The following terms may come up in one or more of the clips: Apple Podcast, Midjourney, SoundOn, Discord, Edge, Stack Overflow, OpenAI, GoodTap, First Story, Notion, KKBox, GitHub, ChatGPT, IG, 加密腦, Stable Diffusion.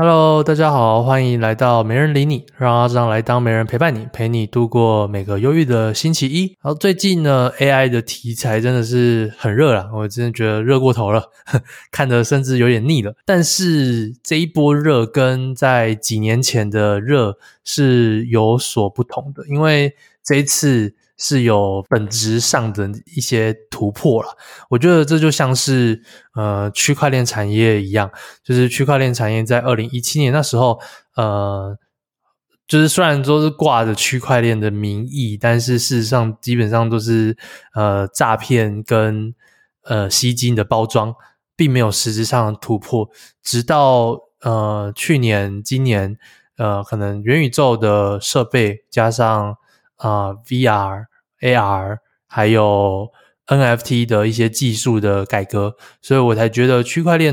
Hello， 大家好，欢迎来到没人理你，让阿张来当没人陪伴你，陪你度过每个忧郁的星期一。然后最近呢 AI 的题材真的是很热啦，我真的觉得热过头了，看得甚至有点腻了。但是这一波热跟在几年前的热是有所不同的，因为这一次是有本质上的一些突破啦。我觉得这就像是区块链产业一样，就是区块链产业在2017年那时候就是虽然说是挂着区块链的名义，但是事实上基本上都是诈骗跟吸金的包装，并没有实质上的突破。直到去年今年可能元宇宙的设备加上VR、AR 还有 NFT 的一些技术的改革，所以我才觉得区块链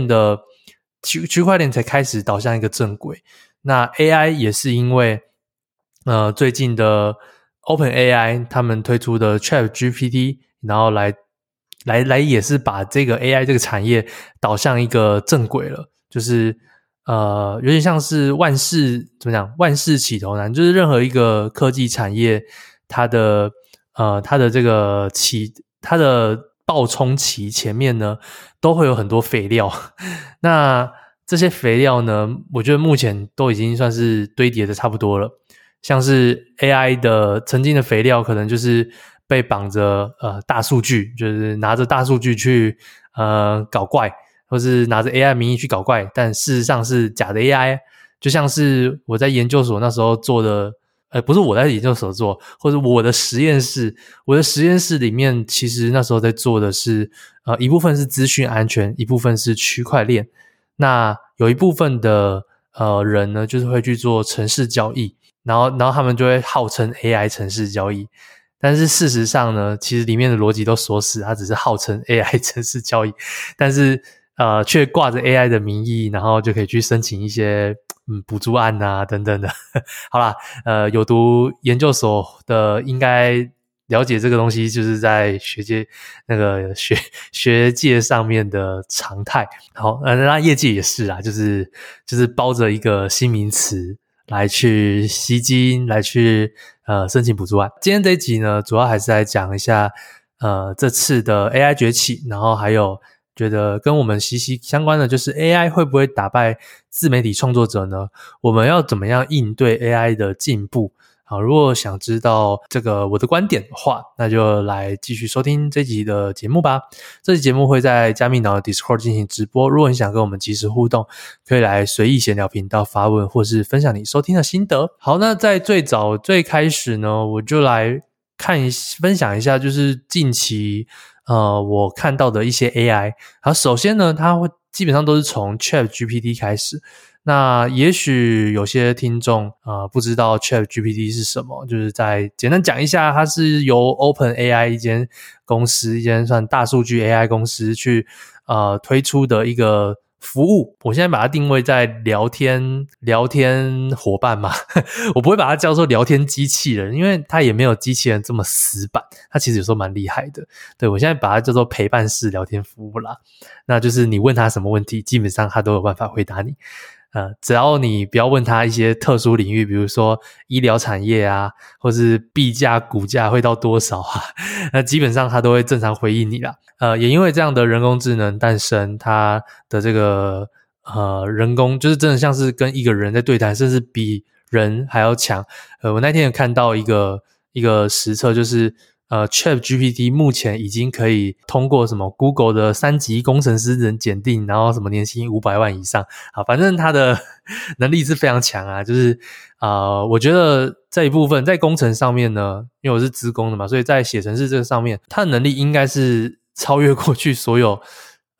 才开始导向一个正轨。那 AI 也是因为最近的 OpenAI 他们推出的 ChatGPT， 然后来也是把这个 AI 这个产业导向一个正轨了，就是有点像是万事起头难，就是任何一个科技产业它的这个它的爆冲期前面呢都会有很多肥料。那这些肥料呢，我觉得目前都已经算是堆叠的差不多了，像是 AI 的曾经的肥料可能就是被绑着大数据，就是拿着大数据去搞怪，或是拿着 AI 名义去搞怪，但事实上是假的 AI。 就像是我在研究所那时候做的不是我在研究所做，或者我的实验室里面，其实那时候在做的是一部分是资讯安全，一部分是区块链。那有一部分的人呢，就是会去做程式交易，然后他们就会号称 AI 程式交易，但是事实上呢，其实里面的逻辑都锁死，它只是号称 AI 程式交易，但是却挂着 AI 的名义，然后就可以去申请一些补助案啊等等的。好啦，有读研究所的应该了解这个东西，就是在学界上面的常态。好，那业界也是啦，就是包着一个新名词来去吸金，来去申请补助案。今天这一集呢，主要还是来讲一下这次的 AI 崛起，然后还有觉得跟我们息息相关的就是 AI 会不会打败自媒体创作者呢？我们要怎么样应对 AI 的进步？好，如果想知道这个我的观点的话，那就来继续收听这集的节目吧。这集节目会在加密脑的 Discord 进行直播，如果你想跟我们及时互动，可以来随意闲聊频道发问，或是分享你收听的心得。好，那在最开始呢，我就来分享一下，就是近期我看到的一些 AI。 好，首先呢，它会基本上都是从 ChatGPT 开始。那也许有些听众不知道 ChatGPT 是什么，就是再简单讲一下，它是由 OpenAI 一间算大数据 AI 公司去推出的一个服务。我现在把它定位在聊天伙伴嘛，我不会把它叫做聊天机器人，因为它也没有机器人这么死板，它其实有时候蛮厉害的。对，我现在把它叫做陪伴式聊天服务啦，那就是你问它什么问题，基本上它都有办法回答你。只要你不要问他一些特殊领域，比如说医疗产业啊，或是币价股价会到多少啊，那基本上他都会正常回应你啦。也因为这样的人工智能诞生，他的这个人工就是真的像是跟一个人在对谈，甚至比人还要强。我那天有看到一个实测，就是ChatGPT 目前已经可以通过什么 Google 的3级工程师人检定，然后什么年薪500万以上啊，反正他的能力是非常强啊。就是我觉得这一部分在工程上面呢，因为我是资工的嘛，所以在写程式这个上面，他的能力应该是超越过去所有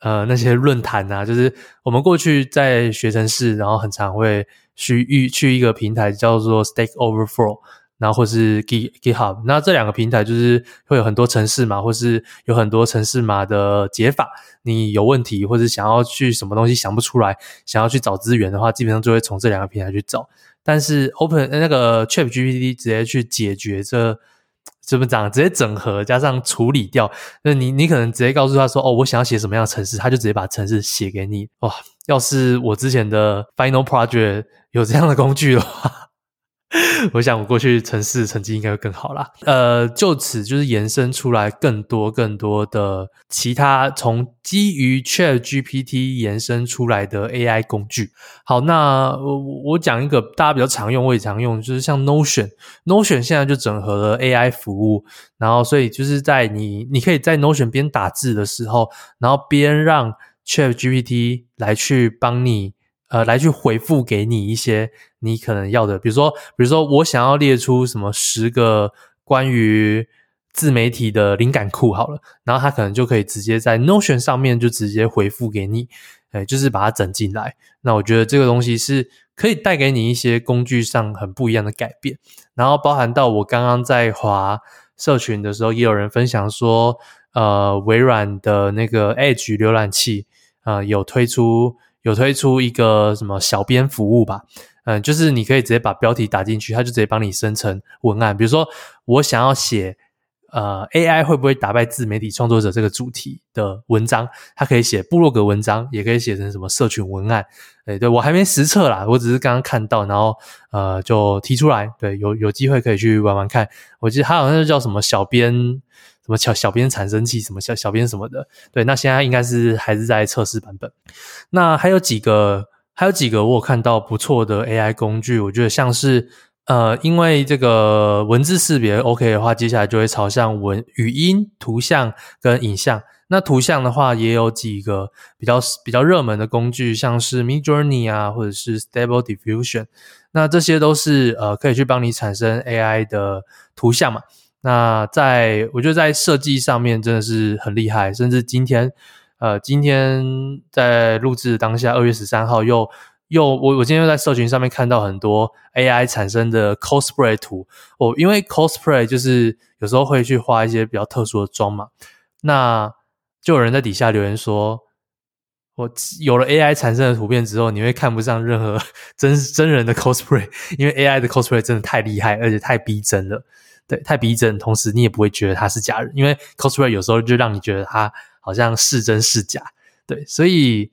那些论坛啊。就是我们过去在学程式，然后很常会去一个平台叫做 Stack Overflow，然后或是 GitHub， 那这两个平台就是会有很多程式码，或是有很多程式码的解法。你有问题或是想要去什么东西想不出来，想要去找资源的话，基本上就会从这两个平台去找。但是 ChatGPT 直接去解决这怎么讲，直接整合加上处理掉。那你可能直接告诉他说，我想要写什么样的程式，他就直接把程式写给你。哇，要是我之前的 Final Project 有这样的工具的话，我想我过去程式成绩应该会更好啦。就此就是延伸出来更多的其他从基于 ChatGPT 延伸出来的 AI 工具。好，那我讲一个大家比较常用，我也常用，就是像 Notion 现在就整合了 AI 服务，然后所以就是在你可以在 Notion 边打字的时候，然后边让 ChatGPT 来去帮你来去回复给你一些你可能要的，比如说我想要列出什么10个关于自媒体的灵感库好了，然后他可能就可以直接在 Notion 上面就直接回复给你，就是把它整进来。那我觉得这个东西是可以带给你一些工具上很不一样的改变，然后包含到我刚刚在滑社群的时候，也有人分享说微软的那个 Edge 浏览器有推出一个什么小编服务吧，就是你可以直接把标题打进去，它就直接帮你生成文案。比如说我想要写AI 会不会打败自媒体创作者这个主题的文章，它可以写部落格文章，也可以写成什么社群文案。对，我还没实测啦，我只是刚刚看到，然后就提出来。对，有机会可以去玩玩看。我记得它好像就叫什么小编什么小编产生器，什么小编什么的。对，那现在应该是还是在测试版本。那还有几个我有看到不错的 AI 工具，我觉得像是因为这个文字识别 OK 的话，接下来就会朝向语音、图像跟影像。那图像的话也有几个比较热门的工具，像是 Midjourney 啊，或者是 Stable Diffusion。那这些都是可以去帮你产生 AI 的图像嘛。那我觉得在设计上面真的是很厉害，甚至今天在录制当下，2月13号我今天又在社群上面看到很多 AI 产生的 cosplay 图。因为 cosplay 就是有时候会去画一些比较特殊的妆嘛，那就有人在底下留言说，我有了 AI 产生的图片之后，你会看不上任何真人的 cosplay， 因为 AI 的 cosplay 真的太厉害，而且太逼真了。对，太逼真，同时你也不会觉得他是假人，因为 cosplay 有时候就让你觉得他好像是真是假。对，所以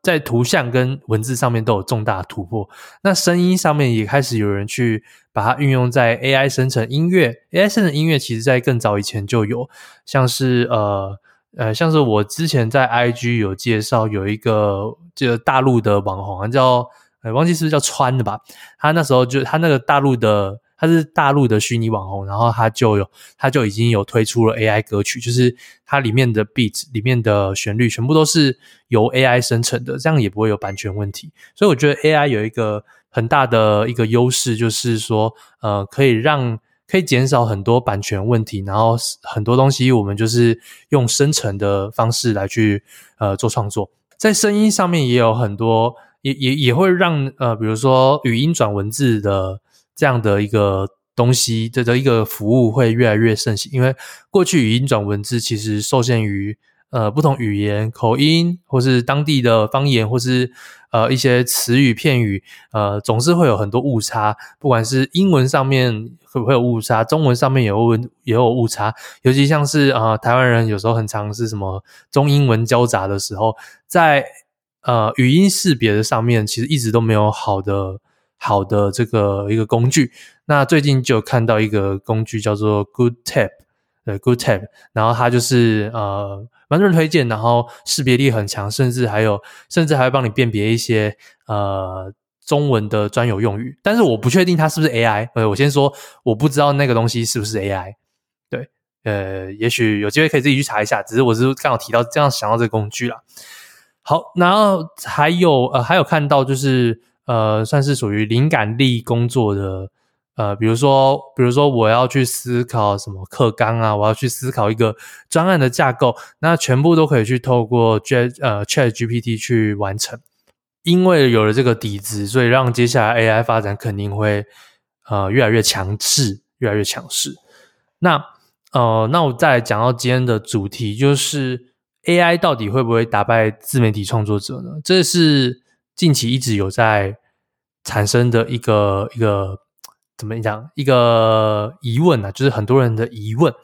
在图像跟文字上面都有重大的突破。那声音上面也开始有人去把它运用在 AI 生成音乐。AI 生成音乐其实在更早以前就有，像是我之前在 IG 有介绍，有一个大陆的网红叫忘记是不是叫川的吧，他是大陆的虚拟网红，然后他就已经有推出了 AI 歌曲，就是它里面的 beat 里面的旋律全部都是由 AI 生成的，这样也不会有版权问题。所以我觉得 AI 有一个很大的一个优势，就是说可以减少很多版权问题，然后很多东西我们就是用生成的方式来去做创作。在声音上面也有很多也会让比如说语音转文字的这样的一个东西，这的一个服务会越来越盛行。因为过去语音转文字其实受限于不同语言口音，或是当地的方言，或是一些词语片语，总是会有很多误差，不管是英文上面会有误差，中文上面也有误差。尤其像是台湾人有时候很常是什么中英文交杂的时候，在语音识别的上面其实一直都没有好的这个一个工具。那最近就看到一个工具叫做 GoodTap， 对 GoodTap， 然后它就是蛮多人推荐，然后识别力很强，甚至还会帮你辨别一些中文的专有用语。但是我不确定它是不是 AI， 我先说我不知道那个东西是不是 AI， 对，也许有机会可以自己去查一下，只是我是刚好提到这样想到这个工具啦。好，然后还有看到就是算是属于灵感力工作的，比如说我要去思考什么课纲啊，我要去思考一个专案的架构，那全部都可以去透过ChatGPT 去完成。因为有了这个底子，所以让接下来 AI 发展肯定会越来越强势，越来越强势。那我再来讲到今天的主题，就是 AI 到底会不会打败自媒体创作者呢？这是近期一直有在产生的一个怎么讲，一个疑问啊，就是很多人的疑问。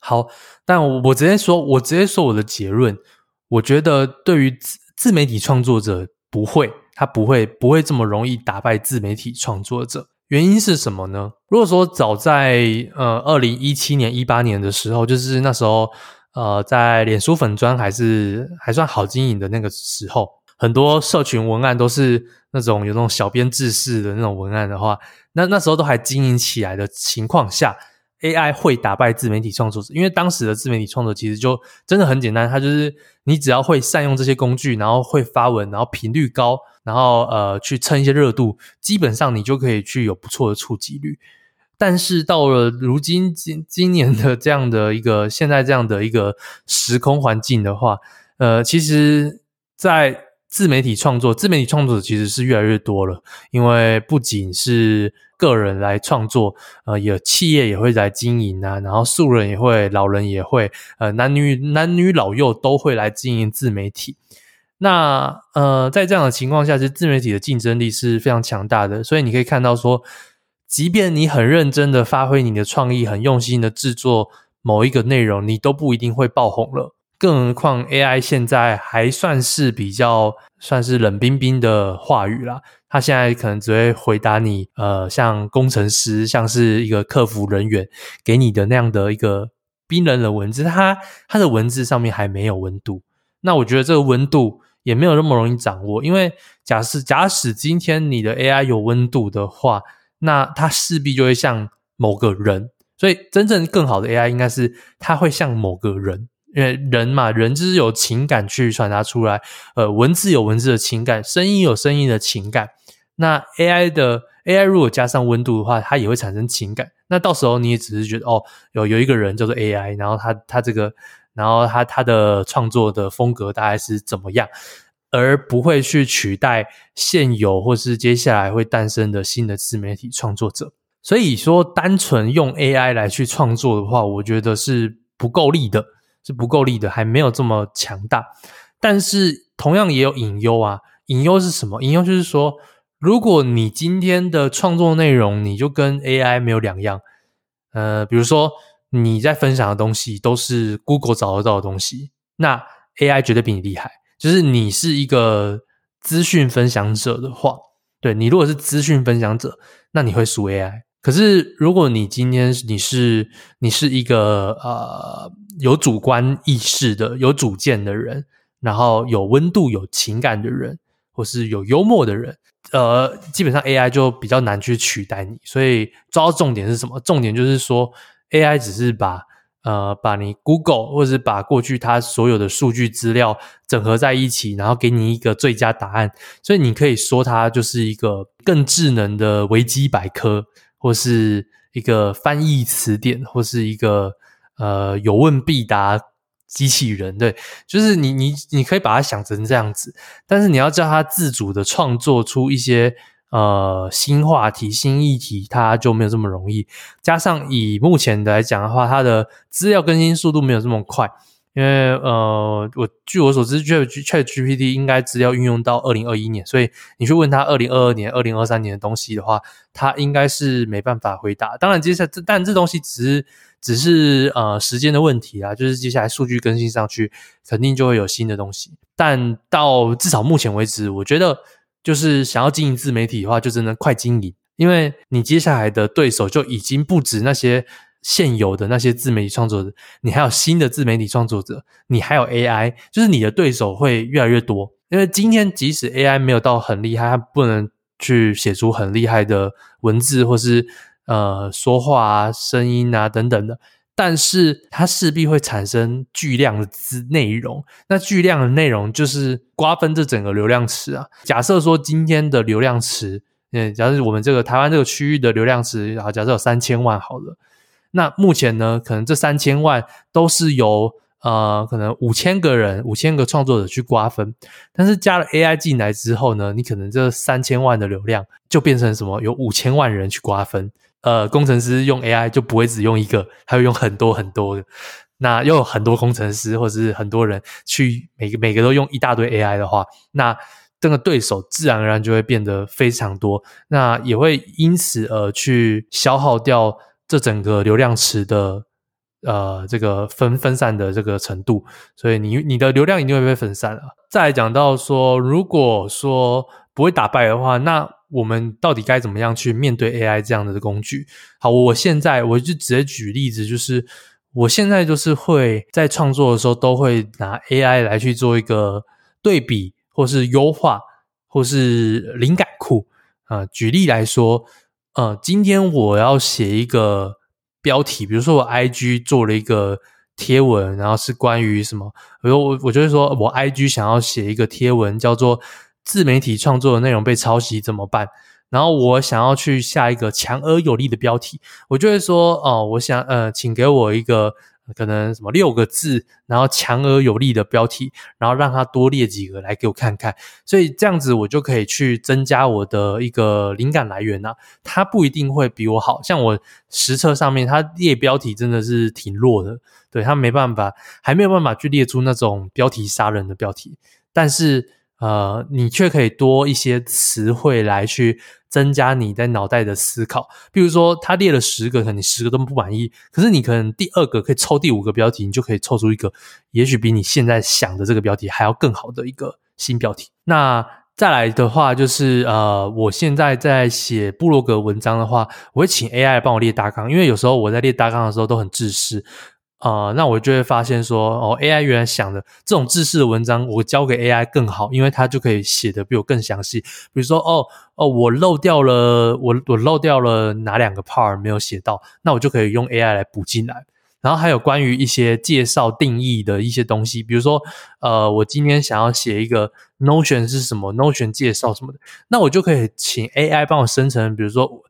好，但我直接说我的结论，我觉得对于自媒体创作者不会，他不会这么容易打败自媒体创作者。原因是什么呢？如果说早在2017年18年的时候，就是那时候在脸书粉专还算好经营的那个时候，很多社群文案都是有那种小编制式的那种文案的话，那时候都还经营起来的情况下， AI 会打败自媒体创作者。因为当时的自媒体创作其实就真的很简单，它就是你只要会善用这些工具，然后会发文，然后频率高，然后去蹭一些热度，基本上你就可以去有不错的触及率。但是到了如今今年的这样的一个现在这样的一个时空环境的话，其实在自媒体创作者其实是越来越多了，因为不仅是个人来创作，有企业也会来经营啊，然后素人也会，老人也会，男女老幼都会来经营自媒体。那在这样的情况下，其实自媒体的竞争力是非常强大的，所以你可以看到说，即便你很认真的发挥你的创意，很用心的制作某一个内容，你都不一定会爆红了。更何况 AI 现在还算是比较算是冷冰冰的话语啦，他现在可能只会回答你像工程师，像是一个客服人员给你的那样的一个冰冷的文字，他的文字上面还没有温度。那我觉得这个温度也没有那么容易掌握，因为假使今天你的 AI 有温度的话，那他势必就会像某个人，所以真正更好的 AI 应该是他会像某个人，因为人嘛，人就是有情感去传达出来，文字有文字的情感，声音有声音的情感。那 AI 如果加上温度的话，它也会产生情感。那到时候你也只是觉得有一个人叫做 AI， 然后他的创作的风格大概是怎么样，而不会去取代现有或是接下来会诞生的新的自媒体创作者。所以说单纯用 AI 来去创作的话，我觉得是不够力的，还没有这么强大。但是同样也有隐忧啊，隐忧是什么？隐忧就是说，如果你今天的创作内容你就跟 AI 没有两样，比如说你在分享的东西都是 Google 找得到的东西，那 AI 绝对比你厉害。就是你是一个资讯分享者的话，对，你如果是资讯分享者，那你会输 AI。可是如果你今天你是一个有主观意识的，有主见的人，然后有温度有情感的人，或是有幽默的人，基本上 AI 就比较难去取代你。所以抓到重点是什么？重点就是说 AI 只是把你 Google 或是把过去它所有的数据资料整合在一起，然后给你一个最佳答案。所以你可以说它就是一个更智能的维基百科，或是一个翻译词典，或是一个有问必答机器人。对，就是你可以把它想成这样子，但是你要叫它自主的创作出一些新话题、新议题，它就没有这么容易。加上以目前的来讲的话，它的资料更新速度没有这么快，因为据我所知 ChatGPT 应该资料运用到2021年，所以你去问他2022年、2023年的东西的话，他应该是没办法回答。当然接下来但这东西只是时间的问题啦，就是接下来数据更新上去肯定就会有新的东西。但到至少目前为止，我觉得就是想要经营自媒体的话，就真的快经营，因为你接下来的对手就已经不止那些现有的那些自媒体创作者，你还有新的自媒体创作者，你还有 AI， 就是你的对手会越来越多。因为今天即使 AI 没有到很厉害，它不能去写出很厉害的文字或是说话啊、声音啊等等的，但是它势必会产生巨量的内容。那巨量的内容就是瓜分这整个流量池啊。假设说今天的流量池，假设我们这个台湾这个区域的流量池，好，假设有3000万好了。那目前呢，可能这3000万都是由可能5000个创作者去瓜分，但是加了 AI 进来之后呢，你可能这3000万的流量就变成什么，有5000万人去瓜分。工程师用 AI 就不会只用一个，还会用很多很多的。那又有很多工程师或者是很多人去每个都用一大堆 AI 的话，那这个对手自然而然就会变得非常多，那也会因此去消耗掉这整个流量池的这个分散的这个程度，所以你的流量一定会被分散了。再来讲到说，如果说不会打败的话，那我们到底该怎么样去面对 AI 这样的工具？好，我现在我就直接举例子，就是我现在就是会在创作的时候都会拿 AI 来去做一个对比，或是优化，或是灵感库。举例来说，今天我要写一个标题，比如说我 IG 做了一个贴文，然后是关于什么，比如说我就会说我 IG 想要写一个贴文叫做自媒体创作的内容被抄袭怎么办，然后我想要去下一个强而有力的标题，我就会说我想请给我一个可能什么6个字，然后强而有力的标题，然后让它多列几个来给我看看。所以这样子我就可以去增加我的一个灵感来源啊。它不一定会比我好，像我实测上面它列标题真的是挺弱的，对，它没办法，还没有办法去列出那种标题杀人的标题，但是你却可以多一些词汇来去增加你在脑袋的思考。比如说他列了10个，可能你10个都不满意，可是你可能第2个可以抽第5个标题，你就可以抽出一个也许比你现在想的这个标题还要更好的一个新标题。那再来的话就是我现在在写部落格文章的话，我会请 AI 来帮我列大纲，因为有时候我在列大纲的时候都很自私。那我就会发现说AI 原来想的这种知识的文章我交给 AI 更好，因为它就可以写的比我更详细。比如说我漏掉了哪2个 part 没有写到，那我就可以用 AI 来补进来。然后还有关于一些介绍定义的一些东西，比如说我今天想要写一个 Notion 是什么 Notion 介绍什么的，那我就可以请 AI 帮我生成，比如说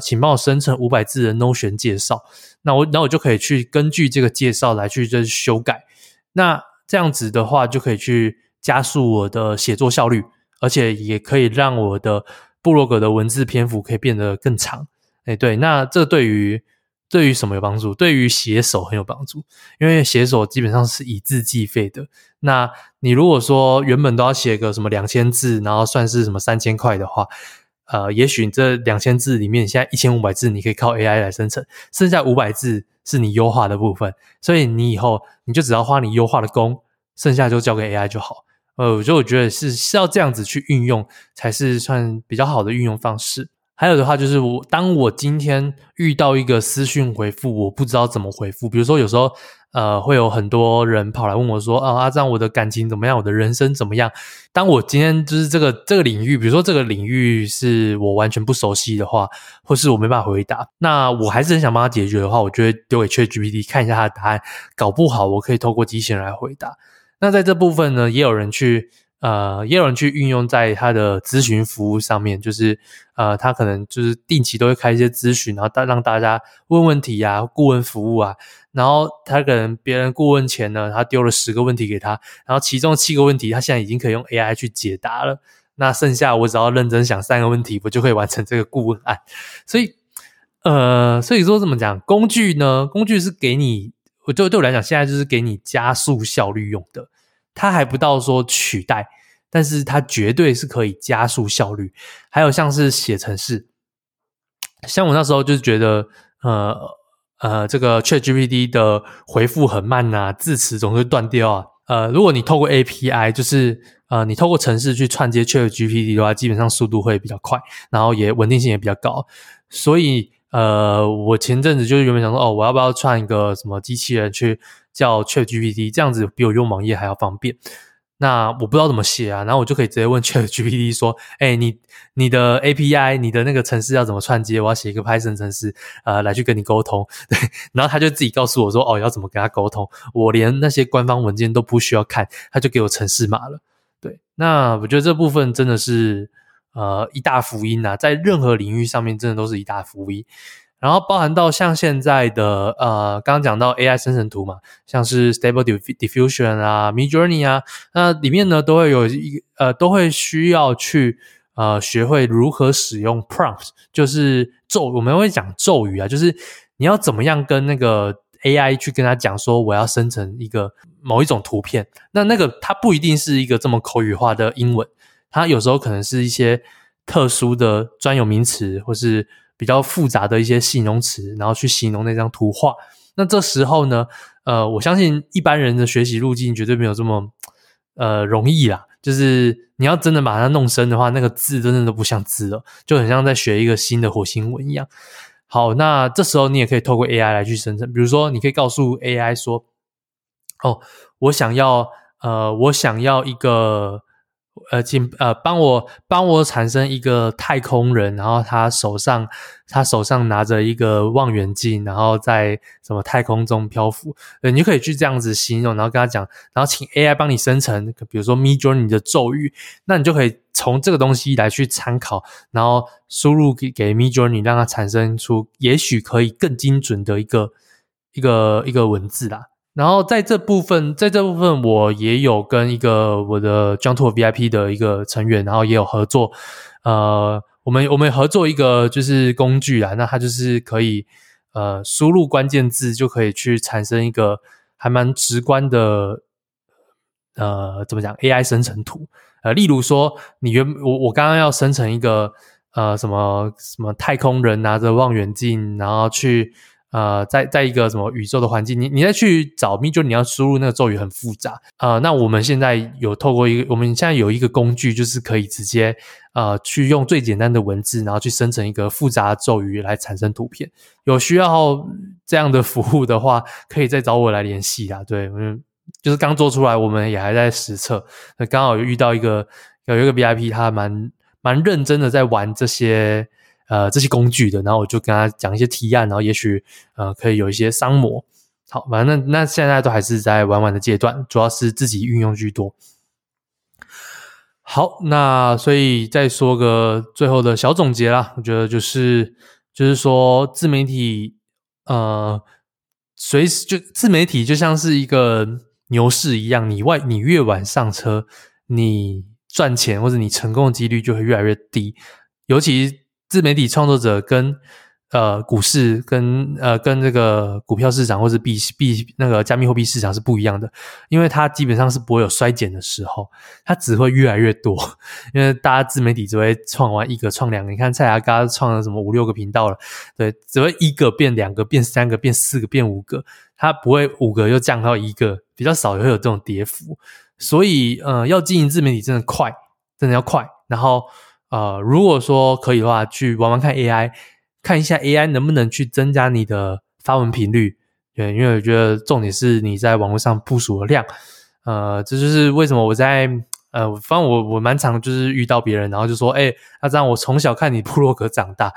请帮我生成500字的 Notion 介绍，那我就可以去根据这个介绍来去就是修改。那这样子的话就可以去加速我的写作效率，而且也可以让我的部落格的文字篇幅可以变得更长。对，那这对于什么有帮助？对于写手很有帮助，因为写手基本上是以字计费的。那你如果说原本都要写个什么2000字，然后算是什么3000块的话，也许这2000字里面，现在1500字你可以靠 AI 来生成，剩下500字是你优化的部分。所以你以后你就只要花你优化的工，剩下就交给 AI 就好。我觉得是要这样子去运用，才是算比较好的运用方式。还有的话就是当我今天遇到一个私讯回复我不知道怎么回复，比如说有时候会有很多人跑来问我说这样我的感情怎么样，我的人生怎么样。当我今天就是这个领域，比如说这个领域是我完全不熟悉的话，或是我没办法回答，那我还是很想帮他解决的话，我就会丢给 ChatGPT 看一下他的答案，搞不好我可以透过机器人来回答。那在这部分呢，也有人去运用在他的咨询服务上面，就是他可能就是定期都会开一些咨询，然后让大家问问题啊，顾问服务啊，然后他可能别人顾问前呢，他丢了10个问题给他，然后其中7个问题他现在已经可以用 AI 去解答了，那剩下我只要认真想3个问题，我就可以完成这个顾问案。所以说怎么讲，工具是给你，我对我来讲现在就是给你加速效率用的，它还不到说取代，但是它绝对是可以加速效率。还有像是写程式，像我那时候就是觉得这个 ChatGPT 的回复很慢啊，字词总是断掉啊。如果你透过 API， 就是你透过程式去串接 ChatGPT 的话，基本上速度会比较快，然后也稳定性也比较高。所以我前阵子就是原本想说我要不要串一个什么机器人去叫 ChatGPT， 这样子比我用网页还要方便。那我不知道怎么写啊，然后我就可以直接问 ChatGPT 说你的 API， 你的那个程式要怎么串接，我要写一个 Python 程式来去跟你沟通。对，然后他就自己告诉我说要怎么跟他沟通，我连那些官方文件都不需要看，他就给我程式码了。对，那我觉得这部分真的是一大福音啊，在任何领域上面真的都是一大福音。然后包含到像现在的刚刚讲到 AI 生成图嘛，像是 Stable Diffusion 啊 Midjourney 啊，那里面呢都会有都会需要去学会如何使用 prompt， 就是我们会讲咒语啊，就是你要怎么样跟那个 AI 去跟他讲说我要生成一个某一种图片，那个它不一定是一个这么口语化的英文，它有时候可能是一些特殊的专有名词，或是比较复杂的一些形容词，然后去形容那张图画。那这时候呢，我相信一般人的学习路径绝对没有这么容易啦，就是你要真的把它弄深的话，那个字真的都不像字了，就很像在学一个新的火星文一样。好，那这时候你也可以透过 AI 来去生成，比如说你可以告诉 AI 说，哦，我想要一个帮我产生一个太空人，然后他手上拿着一个望远镜，然后在什么太空中漂浮，你就可以去这样子形容，然后跟他讲，然后请 AI 帮你生成，比如说 Midjourney 的咒语，那你就可以从这个东西来去参考，然后输入给 Midjourney， 让它产生出也许可以更精准的一个文字啦。然后在这部分我也有跟一个我的 John Tour VIP 的一个成员，然后也有合作，我们合作一个就是工具啦，那它就是可以输入关键字就可以去产生一个还蛮直观的怎么讲 AI 生成图，例如说我刚刚要生成一个什么太空人拿着望远镜，然后去在一个什么宇宙的环境，你再去找 Midjourney， 你要输入那个咒语很复杂。那我们现在有透过我们现在有一个工具，就是可以直接去用最简单的文字，然后去生成一个复杂的咒语来产生图片。有需要这样的服务的话，可以再找我来联系啦。对，就是刚做出来，我们也还在实测。那刚好有遇到有一个 VIP， 他蛮认真的在玩这些工具的，然后我就跟他讲一些提案，然后也许可以有一些商模。好，反正那现在都还是在玩玩的阶段，主要是自己运用居多。好，那所以再说个最后的小总结啦，我觉得就是说自媒体自媒体就像是一个牛市一样，你越晚上车，你赚钱或者你成功的几率就会越来越低，尤其自媒体创作者跟股市跟这个股票市场或是那个加密货币市场是不一样的，因为它基本上是不会有衰减的时候，它只会越来越多，因为大家自媒体只会创完一个创两个，你看蔡阿嘎创了什么5-6个频道了，对，只会一个变2个变3个变4个变5个，它不会5个又降到1个，比较少也会有这种跌幅，所以要经营自媒体真的要快，然后如果说可以的话，去玩玩看 AI， 看一下 AI 能不能去增加你的发文频率，对，因为我觉得重点是你在网络上部署的量，这就是为什么我在反正我蛮常就是遇到别人，然后就说，这样我从小看你部落格长大，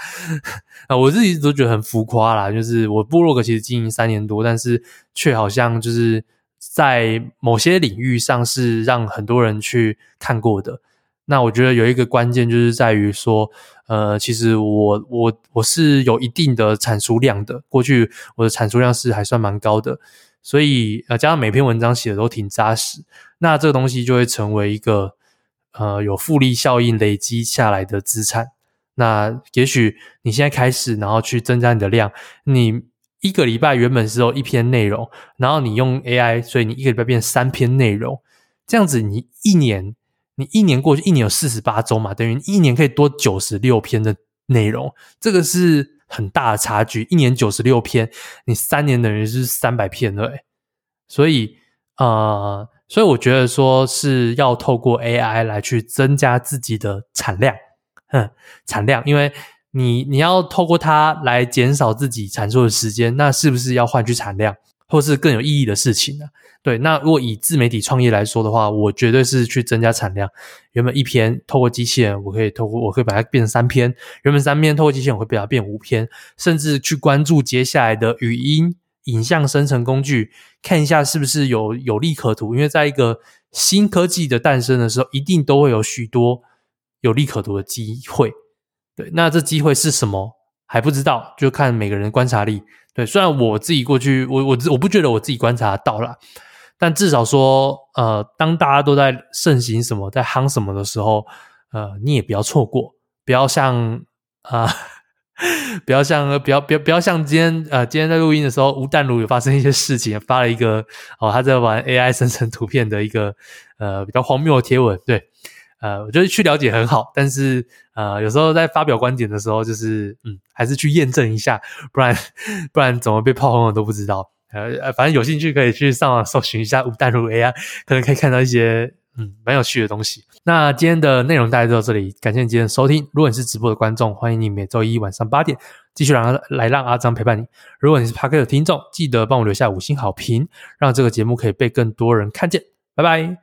我自己都觉得很浮夸啦，就是我部落格其实经营3年多，但是却好像就是在某些领域上是让很多人去看过的。那我觉得有一个关键就是在于说，其实我是有一定的产出量的，过去我的产出量是还算蛮高的，所以加上每篇文章写的都挺扎实，那这个东西就会成为一个有复利效应累积下来的资产。那也许你现在开始，然后去增加你的量，你一个礼拜原本是有1篇内容，然后你用 AI， 所以你一个礼拜变3篇内容，这样子你一年过去，一年有48周嘛，等于一年可以多96篇的内容，这个是很大的差距，一年96篇，你3年等于是300篇了，所以我觉得说是要透过 AI 来去增加自己的产量，因为你要透过它来减少自己产出的时间，那是不是要换取产量或是更有意义的事情呢？对，那如果以自媒体创业来说的话，我绝对是去增加产量。原本1篇透过机器人，我可以把它变成3篇；原本3篇透过机器人，我会把它变5篇，甚至去关注接下来的语音、影像生成工具，看一下是不是有利可图。因为在一个新科技的诞生的时候，一定都会有许多有利可图的机会。对，那这机会是什么还不知道，就看每个人的观察力。对，虽然我自己过去，我不觉得我自己观察到啦，但至少说，当大家都在盛行什么，在夯什么的时候，你也不要错过，不要像今天在录音的时候，吴淡如有发生一些事情，发了一个他在玩 AI 生成图片的一个比较荒谬的贴文，对，我觉得去了解很好，但是有时候在发表观点的时候，就是还是去验证一下，不然怎么被炮轰我都不知道。反正有兴趣可以去上网搜寻一下吴淡如 AI， 可能可以看到一些蛮有趣的东西。那今天的内容大概就到这里，感谢你今天的收听。如果你是直播的观众，欢迎你每周一晚上8点继续让阿张陪伴你。如果你是 Podcast 的听众，记得帮我留下5星好评，让这个节目可以被更多人看见。拜拜。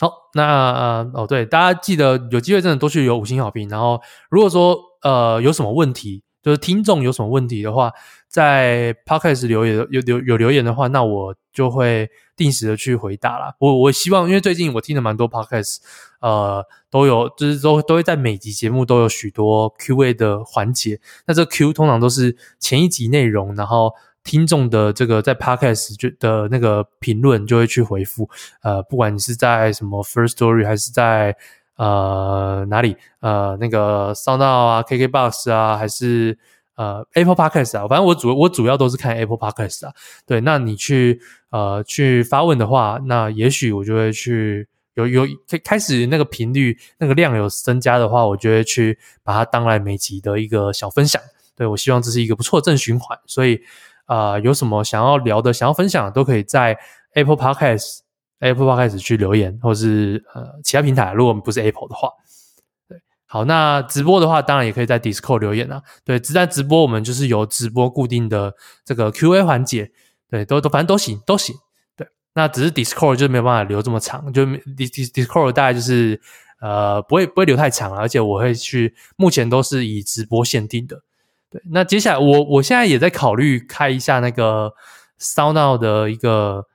好，那对，大家记得有机会真的多去留5星好评。然后如果说有什么问题，就是听众有什么问题的话，在 Podcast 留言的话，那我就会定时的去回答啦。我希望，因为最近我听了蛮多 Podcast， 都有就是都会在每集节目都有许多 Q&A 的环节。那这 Q 通常都是前一集内容，然后听众的这个在 Podcast 的那个评论就会去回复。不管你是在什么 First Story 还是在哪里那个 SoundOn 啊 KKBox 啊还是Apple Podcast 啊，反正我主要都是看 Apple Podcast 啊。对，那你去发问的话，那也许我就会去有开始那个频率那个量有增加的话，我就会去把它当来每集的一个小分享。对，我希望这是一个不错的正循环，所以有什么想要聊的想要分享都可以在 Apple Podcast 去留言，或是其他平台，如果我们不是 Apple 的话。对，好，那直播的话当然也可以在 Discord 留言啊。对，在直播我们就是有直播固定的这个 Q&A 环节，对，反正都行。对，那只是 Discord 就没有办法留这么长，就 Discord 大概就是不会留太长啊，而且我会去目前都是以直播限定的。对，那接下来我现在也在考虑开一下那个 SoundOn 的一个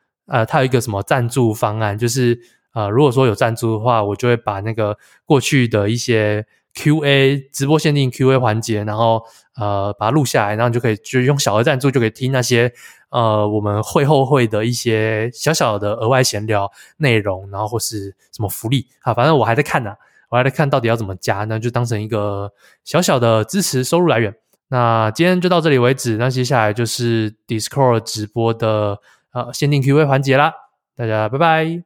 它有一个什么赞助方案，就是如果说有赞助的话，我就会把那个过去的一些 QA 直播限定 QA 环节，然后把它录下来，然后你就可以就用小额赞助就可以听那些我们会后会的一些小小的额外闲聊内容，然后或是什么福利啊，反正我还在看到底要怎么加，那就当成一个小小的支持收入来源。那今天就到这里为止，那接下来就是 Discord 直播的限定 Q&A 环节啦，大家拜拜。